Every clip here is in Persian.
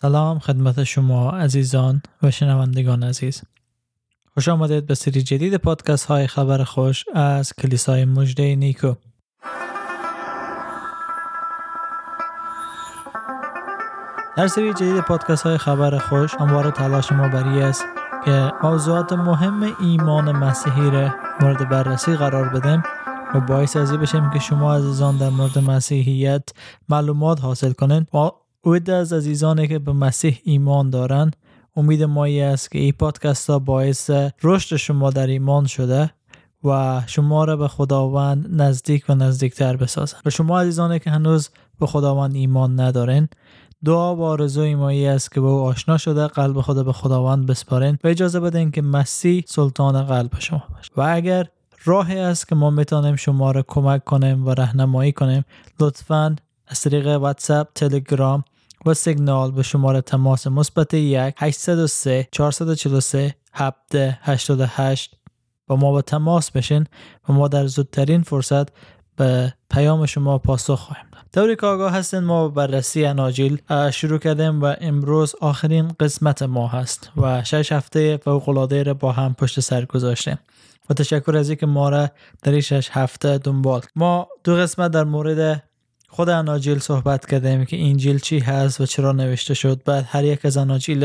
سلام خدمت شما عزیزان و شنوندگان عزیز. خوش آمدید به سری جدید پادکست های خبر خوش از کلیسای مژده نیکو. در سری جدید پادکست های خبر خوش همواره تلاش ما بری است که موضوعات مهم ایمان مسیحی را مورد بررسی قرار بدیم و باعث از این بشیم که شما عزیزان در مورد مسیحیت معلومات حاصل کنین. امید از عزیزانی که به مسیح ایمان دارند، امید ما است که این پادکست ها باعث رشد شما در ایمان شده و شما را به خداوند نزدیک و نزدیکتر بسازند. و شما عزیزانی که هنوز به خداوند ایمان ندارین، دعا و آرزوی ما است که با او آشنا شده قلب خود به خداوند بسپارین و اجازه بدین که مسیح سلطان قلب شما باشد. و اگر راهی است که ما میتونیم شما را کمک کنیم و راهنمایی کنیم، لطفاً از طریق واتساپ، تلگرام و سیگنال به شماره تماس مثبت 1-803-443-1788 با ما به تماس بشین و ما در زودترین فرصت به پیام شما پاسخ خواهیم داد. طوری که آگاه هستین ما بررسی اناجیل شروع کردیم و امروز آخرین قسمت ما هست و 6 هفته فوق‌العاده را با هم پشت سر گذاشتیم. و تشکر از اینکه ما را در این 6 هفته دنبال. ما دو قسمت در مورد خود اناجیل صحبت کردیم که انجیل چی هست و چرا نوشته شد. بعد هر یک از اناجیل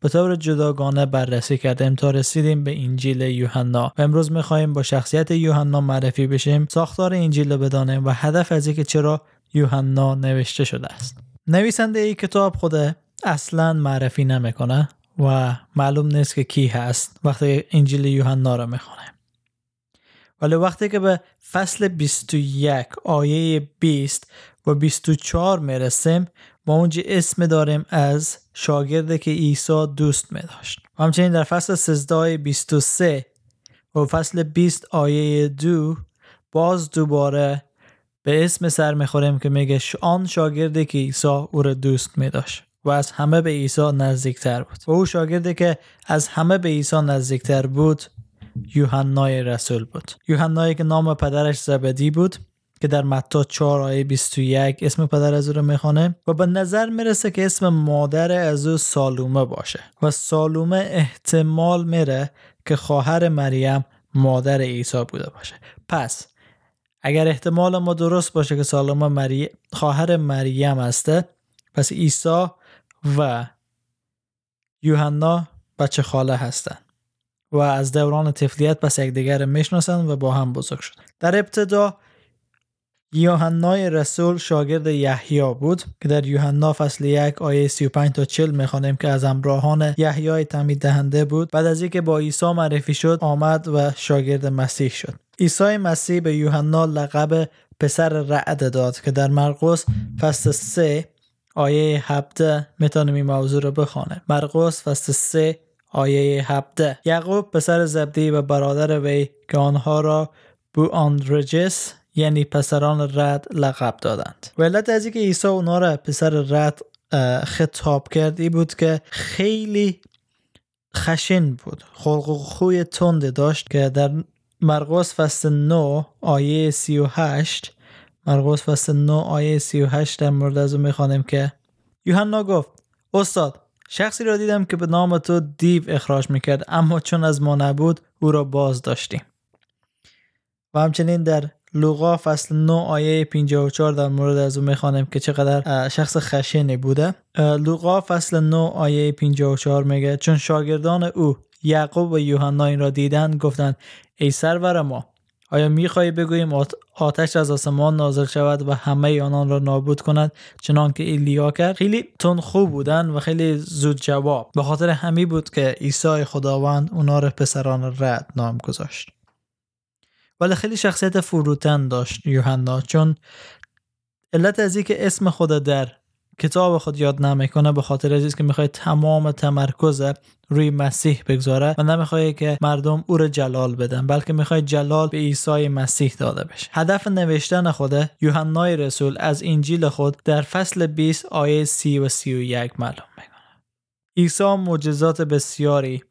به طور جداگانه بررسی کردیم تا رسیدیم به انجیل یوحنا. و امروز می‌خوایم با شخصیت یوحنا معرفی بشیم، ساختار انجیل رو بدانیم و هدف از اینکه چرا یوحنا نوشته شده است. نویسنده این کتاب خود اصلاً معرفی نمی‌کنه و معلوم نیست که کی هست وقتی انجیل یوحنا رو می‌خونیم. ولی وقتی که به فصل 21 آیه 20 و 24 میرسیم ما اونجا اسم داریم از شاگردی که عیسی دوست می‌داشت. همچنین در فصل 13 آیه 23 و فصل 20 آیه 2 باز دوباره به اسم سر می‌خوریم که میگه آن شاگردی که عیسی او را دوست می‌داشت و از همه به عیسی نزدیکتر بود. و او شاگردی که از همه به عیسی نزدیکتر بود یوحنای رسول بود. یوحنایی که نام پدرش زبدی بود که در متی 4 آیه 21 اسم پدر از او رو میخونه و به نظر میرسه که اسم مادر از او سالومه باشه و سالومه احتمال میره که خواهر مریم مادر عیسی بوده باشه. پس اگر احتمال ما درست باشه که سالومه خواهر مریم هسته، پس عیسی و یوحنا بچه خاله هستن و از دوران طفلیت پس یکدیگر میشناسند و با هم بزرگ شدند. در ابتدا یوحنای رسول شاگرد یحیی بود که در یوحنا فصل 1 آیه 35 تا 40 میخوانیم که از همراهان یحیی تعمید دهنده بود. بعد از اینکه با عیسی معرفی شد آمد و شاگرد مسیح شد. عیسی مسیح به یوحنا لقب پسر رعد داد که در مرقس فصل 3 آیه 17 میتونیم این موضوع رو بخونیم. مرقس فصل 3 آیه 17 یعقوب پسر زبدی و برادر وی که آنها را بوآنرجس یعنی پسران رد لقب دادند. علت از اینکه عیسی اونها را پسر رد خطاب کرد این بود که خیلی خشن بود، خلق و خوی تند داشت که در مرقس فصل 9 آیه 38 در مورد از اون میخوانیم که یوحنا گفت استاد شخصی را دیدم که به نام تو دیو اخراج میکرد، اما چون از ما نبود او را باز داشتیم. و همچنین در لوقا فصل 9 آیه 54 در مورد از او میخوانیم که چقدر شخص خشنی بوده. لوقا فصل 9 آیه 54 میگه چون شاگردان او یعقوب و یوحنا این را دیدند گفتند ای سرور ما، آیا میخوای بگوییم آتش از آسمان نازل شود و همه آنان را نابود کند چنان که ایلیا کرد؟ خیلی تندخو بودن و خیلی زود جواب. به خاطر همین بود که عیسی خداوند اونا را پسران رعد نام گذاشت. ولی خیلی شخصیت فروتن داشت یوحنا، چون علت از اینکه اسم خدا در کتاب خود یاد نمیکنه به خاطر از اینکه میخواد تمام تمرکز روی مسیح بگذاره و نمیخواد که مردم او را جلال بدن، بلکه میخواد جلال به عیسی مسیح داده بشه. هدف نوشتن خود یوحنای رسول از انجیل خود در فصل 20 آیه 30 و 31 معلوم میکنه. عیسی معجزات بسیاری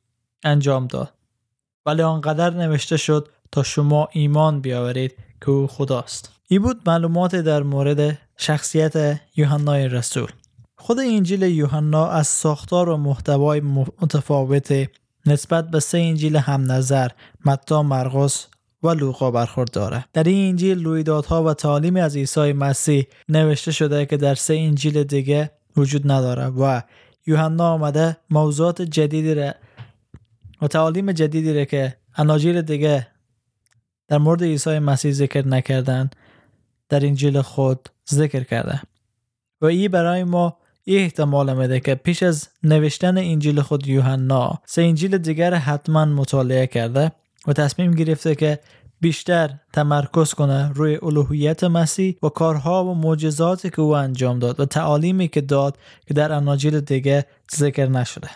انجام داد ولی آنقدر نوشته شد تا شما ایمان بیاورید که او خداست. این بود معلومات در مورد شخصیت یوحنای رسول. خود انجیل یوحنا از ساختار و محتوای متفاوت نسبت به سه انجیل هم نظر متی، مرقس و لوقا برخورداره. در این انجیل رویدادها و تعالیم از عیسی مسیح نوشته شده که در سه انجیل دیگه وجود نداره و یوحنا آمده موضوعات جدیدی را و تعالیم جدیدی را که اناجیل دیگه در مورد عیسی مسیح ذکر نکردن در انجیل خود ذکر کرده و این برای ما این احتمال میده که پیش از نوشتن انجیل خود یوحنا سه انجیل دیگر حتما مطالعه کرده و تصمیم گرفته که بیشتر تمرکز کنه روی الوهیت مسیح و کارها و معجزاتی که او انجام داد و تعالیمی که داد که در اناجیل دیگه ذکر نشده.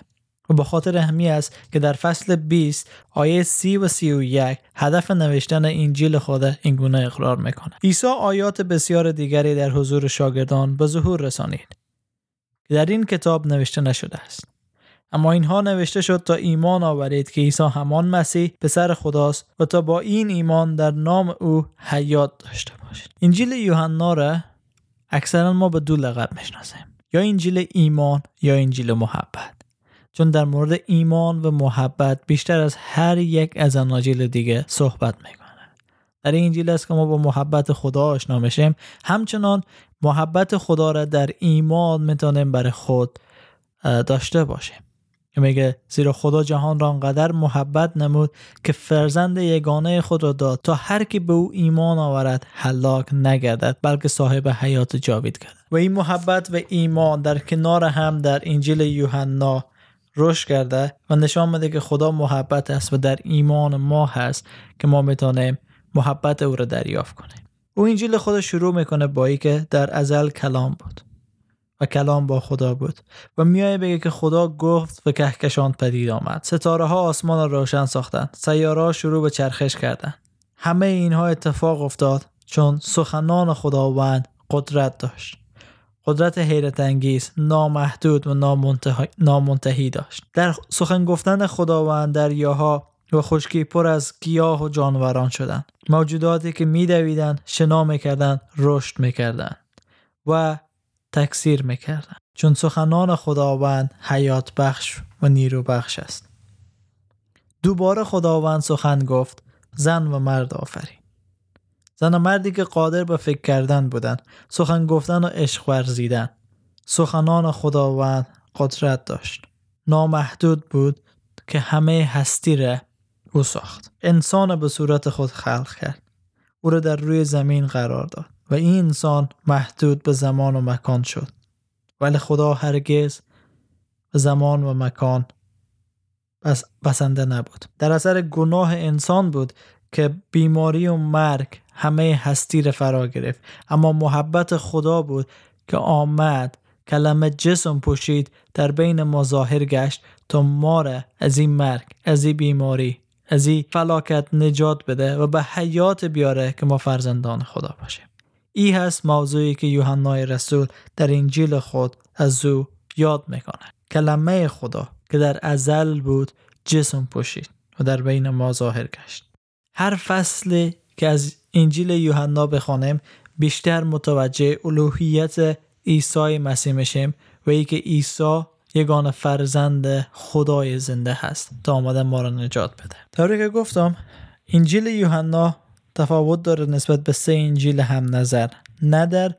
و به خاطر همین است که در فصل 20 آیه 30 و 31 هدف نوشتن انجیل خود این گونه اقرار میکنه. عیسی آیات بسیار دیگری در حضور شاگردان به ظهور رسانید که در این کتاب نوشته نشده است. اما اینها نوشته شد تا ایمان آورید که عیسی همان مسیح پسر خداست و تا با این ایمان در نام او حیات داشته باشید. انجیل یوحنا را اکثرا ما به دو لقب میشناسیم، یا انجیل ایمان یا انجیل محبت، چون در مورد ایمان و محبت بیشتر از هر یک از اناجیل دیگه صحبت میکنه. در این انجیل است که ما با محبت خدا آشنا میشیم، همچنان محبت خدا را در ایمان میتونیم برای خود داشته باشیم. میگه زیرا خدا جهان را انقدر محبت نمود که فرزند یگانه خود را داد تا هر کی به او ایمان آورد هلاک نگردد بلکه صاحب حیات جاوید گردد. و این محبت و ایمان در کنار هم در انجیل یوحنا روش کرده و نشان میده که خدا محبت است و در ایمان ما هست که ما میتونیم محبت او را دریافت کنیم. او انجیل خود شروع میکنه با اینکه در ازل کلام بود و کلام با خدا بود و میایه بگه که خدا گفت و کهکشان پدید آمد، ستاره ها آسمان را روشن ساختند، سیاره ها شروع به چرخش کردند. همه اینها اتفاق افتاد چون سخنان خداوند قدرت داشت، قدرت حیرت انگیز، نامحدود و نامنتهی داشت. در سخن گفتن خداوند دریاها و خشکی پر از گیاه و جانوران شدند، موجوداتی که میدویدند شنا میکردند، رشد میکردند و تکثیر میکردن، چون سخنان خداوند حیات بخش و نیرو بخش است. دوباره خداوند سخن گفت، زن و مرد آفرید. زن و مردی که قادر به فکر کردن بودند، سخن گفتن و عشق ورزیدن. سخنان خداوند قدرت داشت، نامحدود بود که همه هستی را او ساخت. انسان به صورت خود خلق کرد، او را در روی زمین قرار داد و این انسان محدود به زمان و مکان شد، ولی خدا هرگز به زمان و مکان بسنده نبود. در اثر گناه انسان بود که بیماری و مرگ همه هستی را فرا گرفت، اما محبت خدا بود که آمد، کلمه جسم پوشید، در بین ما ظاهر گشت تا ما را از این مرگ، از این بیماری، از این فلاکت نجات بده و به حیات بیاره که ما فرزندان خدا باشیم. این هست موضوعی که یوحنا رسول در انجیل خود از او یاد میکنه. کلمه خدا که در ازل بود جسم پوشید و در بین ما ظاهر گشت. هر فصلی که از انجیل یوحنا بخونیم بیشتر متوجه الوهیت عیسی مسیح میشیم و ای که عیسی یگانه فرزند خدای زنده هست تا آمده ما را نجات بده. طوری که گفتم انجیل یوحنا تفاوت داره نسبت به سه انجیل هم نظر نداره،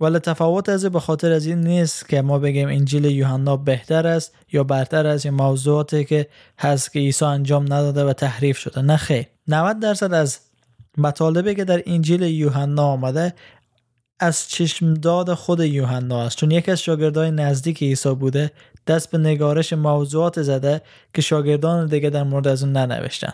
ولی تفاوت از به خاطر از این نیست که ما بگیم انجیل یوحنا بهتر است یا برتر است یا موضوعاتی که هست که عیسی انجام نداده و تحریف شده. نه خیر، 90% از مطالبی که در انجیل یوحنا آمده از چشمداد خود یوحنا است، چون یکی از شاگردای نزدیک عیسی بوده، دست به نگارش موضوعات زده که شاگردان دیگه در مورد از اون ننوشتن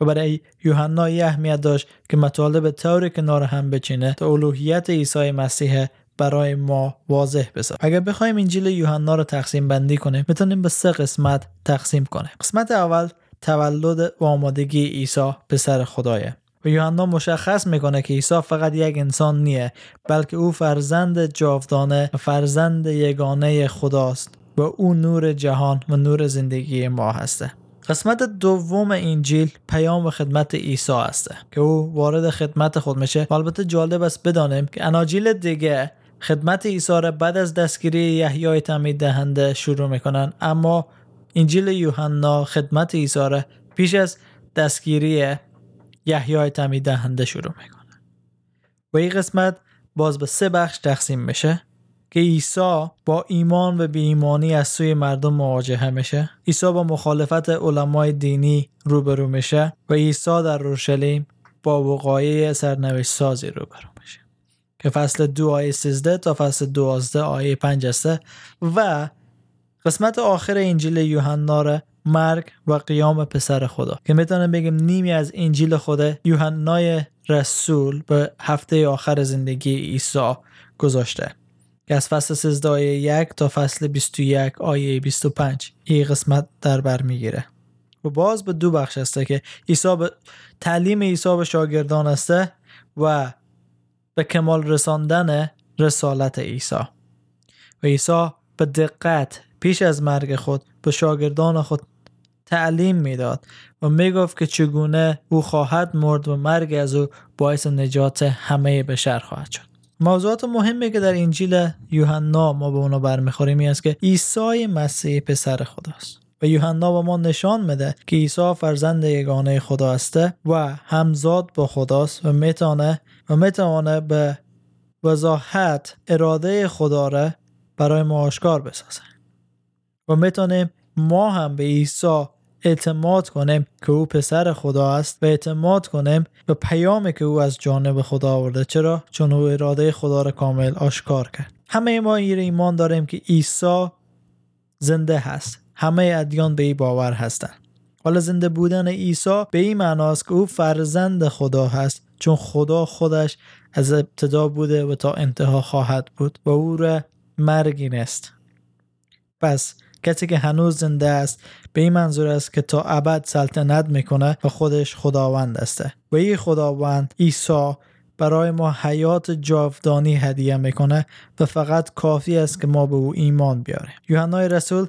و برای یوحنا اهمیت داشت که مطالب طور کنار هم بچینه تا الوهیت عیسی مسیح برای ما واضح بشه. اگر بخوایم انجیل یوحنا رو تقسیم بندی کنیم میتونیم به سه قسمت تقسیم کنیم. قسمت اول تولد و آمادگی عیسی پسر خدایه و یوحنا مشخص میکنه که عیسی فقط یک انسان نیه، بلکه او فرزند جاودانه و فرزند یگانه خداست و او نور جهان و نور زندگی ما هسته. قسمت دوم انجیل پیام خدمت عیسی است که او وارد خدمت خود میشه. البته جالب است بدانیم که اناجیل دیگه خدمت عیسی را بعد از دستگیری یحیی تعمید دهنده شروع میکنند، اما انجیل یوحنا خدمت عیسی را پیش از دستگیری یحیی تعمید دهنده شروع میکنه. و این قسمت باز به سه بخش تقسیم میشه که عیسی با ایمان و بی‌ایمانی از سوی مردم مواجهه میشه، عیسی با مخالفت علمای دینی روبرو میشه و عیسی در اورشلیم با وقایع سرنوشت سازی روبرو میشه که فصل 2 آیه 13 تا فصل 12 آیه 5 است. و قسمت آخر انجیل یوحنا را مرگ و قیام پسر خدا که میتونم بگیم نیمی از انجیل خود یوحنای رسول به هفته آخر زندگی عیسی گذاشته که از فصل 13 آیه 1 تا فصل 21 آیه 25 این قسمت در بر میگیره و باز به دو بخش است که عیسی به تعلیم عیسی به شاگردان است و به کمال رساندن رسالت عیسی. و عیسی به دقت پیش از مرگ خود به شاگردان خود تعلیم میداد و میگفت که چگونه او خواهد مرد و مرگ از او باعث نجات همه بشر خواهد شد. موضوعات مهمی که در انجیل یوحنا ما به اونا برمیخوریم این است که عیسی مسیح پسر خداست و یوحنا به ما نشان میده که عیسی فرزند یگانه خدا است و همزاد با خداست و میتونه به وضاحت اراده خدا را برای ما آشکار بسازه و میتونیم ما هم به عیسی اعتماد کنیم که او پسر خدا است و اعتماد کنیم به پیامی که او از جانب خدا آورده. چرا؟ چون او اراده خدا را کامل آشکار کرد. همه ما ایمان داریم که عیسی زنده هست، همه ادیان به این باور هستند. حالا زنده بودن عیسی به این معناست که او فرزند خدا هست، چون خدا خودش از ابتدا بوده و تا انتها خواهد بود و او را مرگی نیست. پس کسی که هنوز زنده است به این منظور است که تا ابد سلطنت میکنه و خودش خداوند است و این خداوند عیسی برای ما حیات جاودانی هدیه میکنه و فقط کافی است که ما به او ایمان بیاریم. یوحنای رسول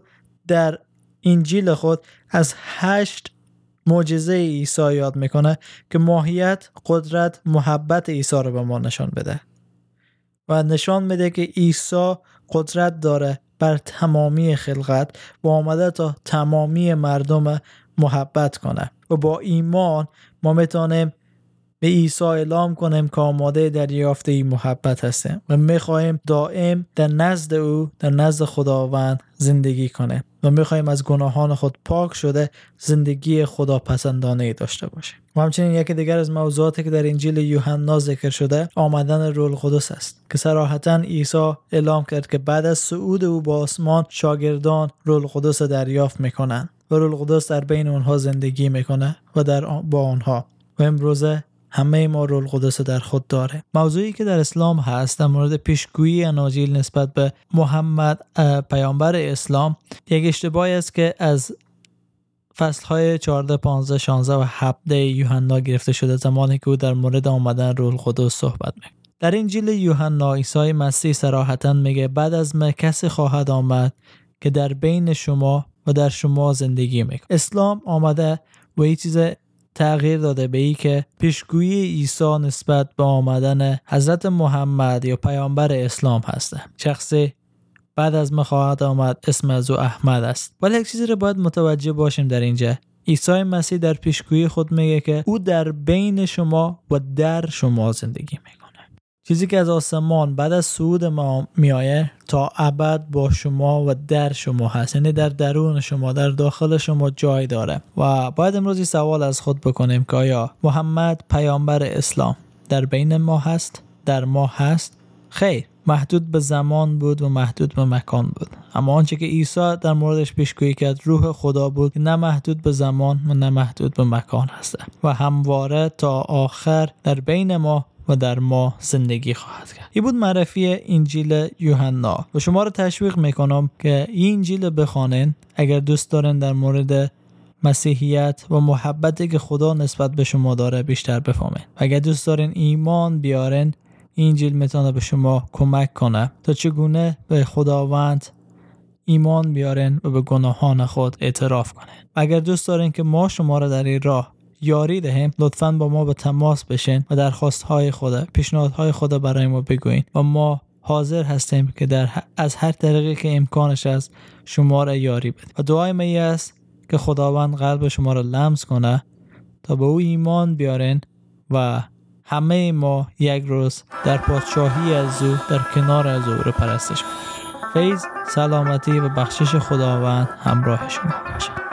در انجیل خود از 8 معجزه عیسی یاد میکنه که ماهیت، قدرت، محبت عیسی رو به ما نشان بده و نشان میده که عیسی قدرت داره بر تمامی خلقت و آمده تا تمامی مردم محبت کنه و با ایمان ما میتونیم به عیسی اعلام کنیم که آماده دریافت این محبت هستیم و میخوایم دائم در نزد او، در نزد خداوند زندگی کنیم و میخوایم از گناهان خود پاک شده زندگی خداپسندانه داشته باشیم. و همچنین یکی دیگر از موضوعاتی که در انجیل یوحنا ذکر شده آمدن روح القدس است که صراحتاً عیسی اعلام کرد که بعد از صعود او به آسمان شاگردان روح القدس دریافت میکنند و روح القدس در بین آنها زندگی میکنه و با آنها. و امروزه همه ما روح القدس در خود داره. موضوعی که در اسلام هست در مورد پیشگویی اناجیل نسبت به محمد پیامبر اسلام یک اشتباهی است که از فصل‌های 14 15 16 و 17 یوحنا گرفته شده، زمانی که او در مورد آمدن روح القدس صحبت می‌کنه. در انجیل یوحنا عیسی مسیح صراحتاً میگه بعد از من کسی خواهد آمد که در بین شما و در شما زندگی میکنه. اسلام آمده و این چیز تغییر داده به ای که پیشگویی عیسی نسبت به آمدن حضرت محمد یا پیامبر اسلام هست. شخصی بعد از ما خواهد آمد اسم از او احمد است. ولی یک چیزی رو باید متوجه باشیم در اینجا. عیسی مسیح در پیشگویی خود میگه که او در بین شما و در شما زندگی میکنه. چیزی که از آسمان بعد از صعود ما میایه تا ابد با شما و در شما هست، یعنی در درون شما، در داخل شما جای داره. و باید امروز این سوال از خود بکنیم که آیا محمد پیامبر اسلام در بین ما هست؟ در ما هست؟ خیر، محدود به زمان بود و محدود به مکان بود. اما آنچه که عیسی در موردش پیشگویی کرد روح خدا بود، نه محدود به زمان و نه محدود به مکان هست و همواره تا آخر در بین ما و در ما زندگی خواهد کرد. این بود معرفی انجیل یوحنا و شما رو تشویق میکنم که این انجیل بخوانین اگر دوست دارین در مورد مسیحیت و محبتی که خدا نسبت به شما داره بیشتر بفهمین. اگر دوست دارین ایمان بیارین، این انجیل میتونه به شما کمک کنه تا چگونه به خداوند ایمان بیارین و به گناهان خود اعتراف کنین. اگر دوست دارین که ما شما رو در این راه یاری دهیم، لطفاً با ما به تماس بشین و درخواست‌های خود، پیشنهادهای خود برای ما بگوین و ما حاضر هستیم که از هر طریقی که امکانش است شما را یاری بدیم. و دعای ما این است که خداوند قلب شما را لمس کنه تا به او ایمان بیارین و همه ما یک روز در پادشاهی از او، در کنار از او را پرستش کنیم. فیض، سلامتی و بخشش خداوند همراه شما باشد.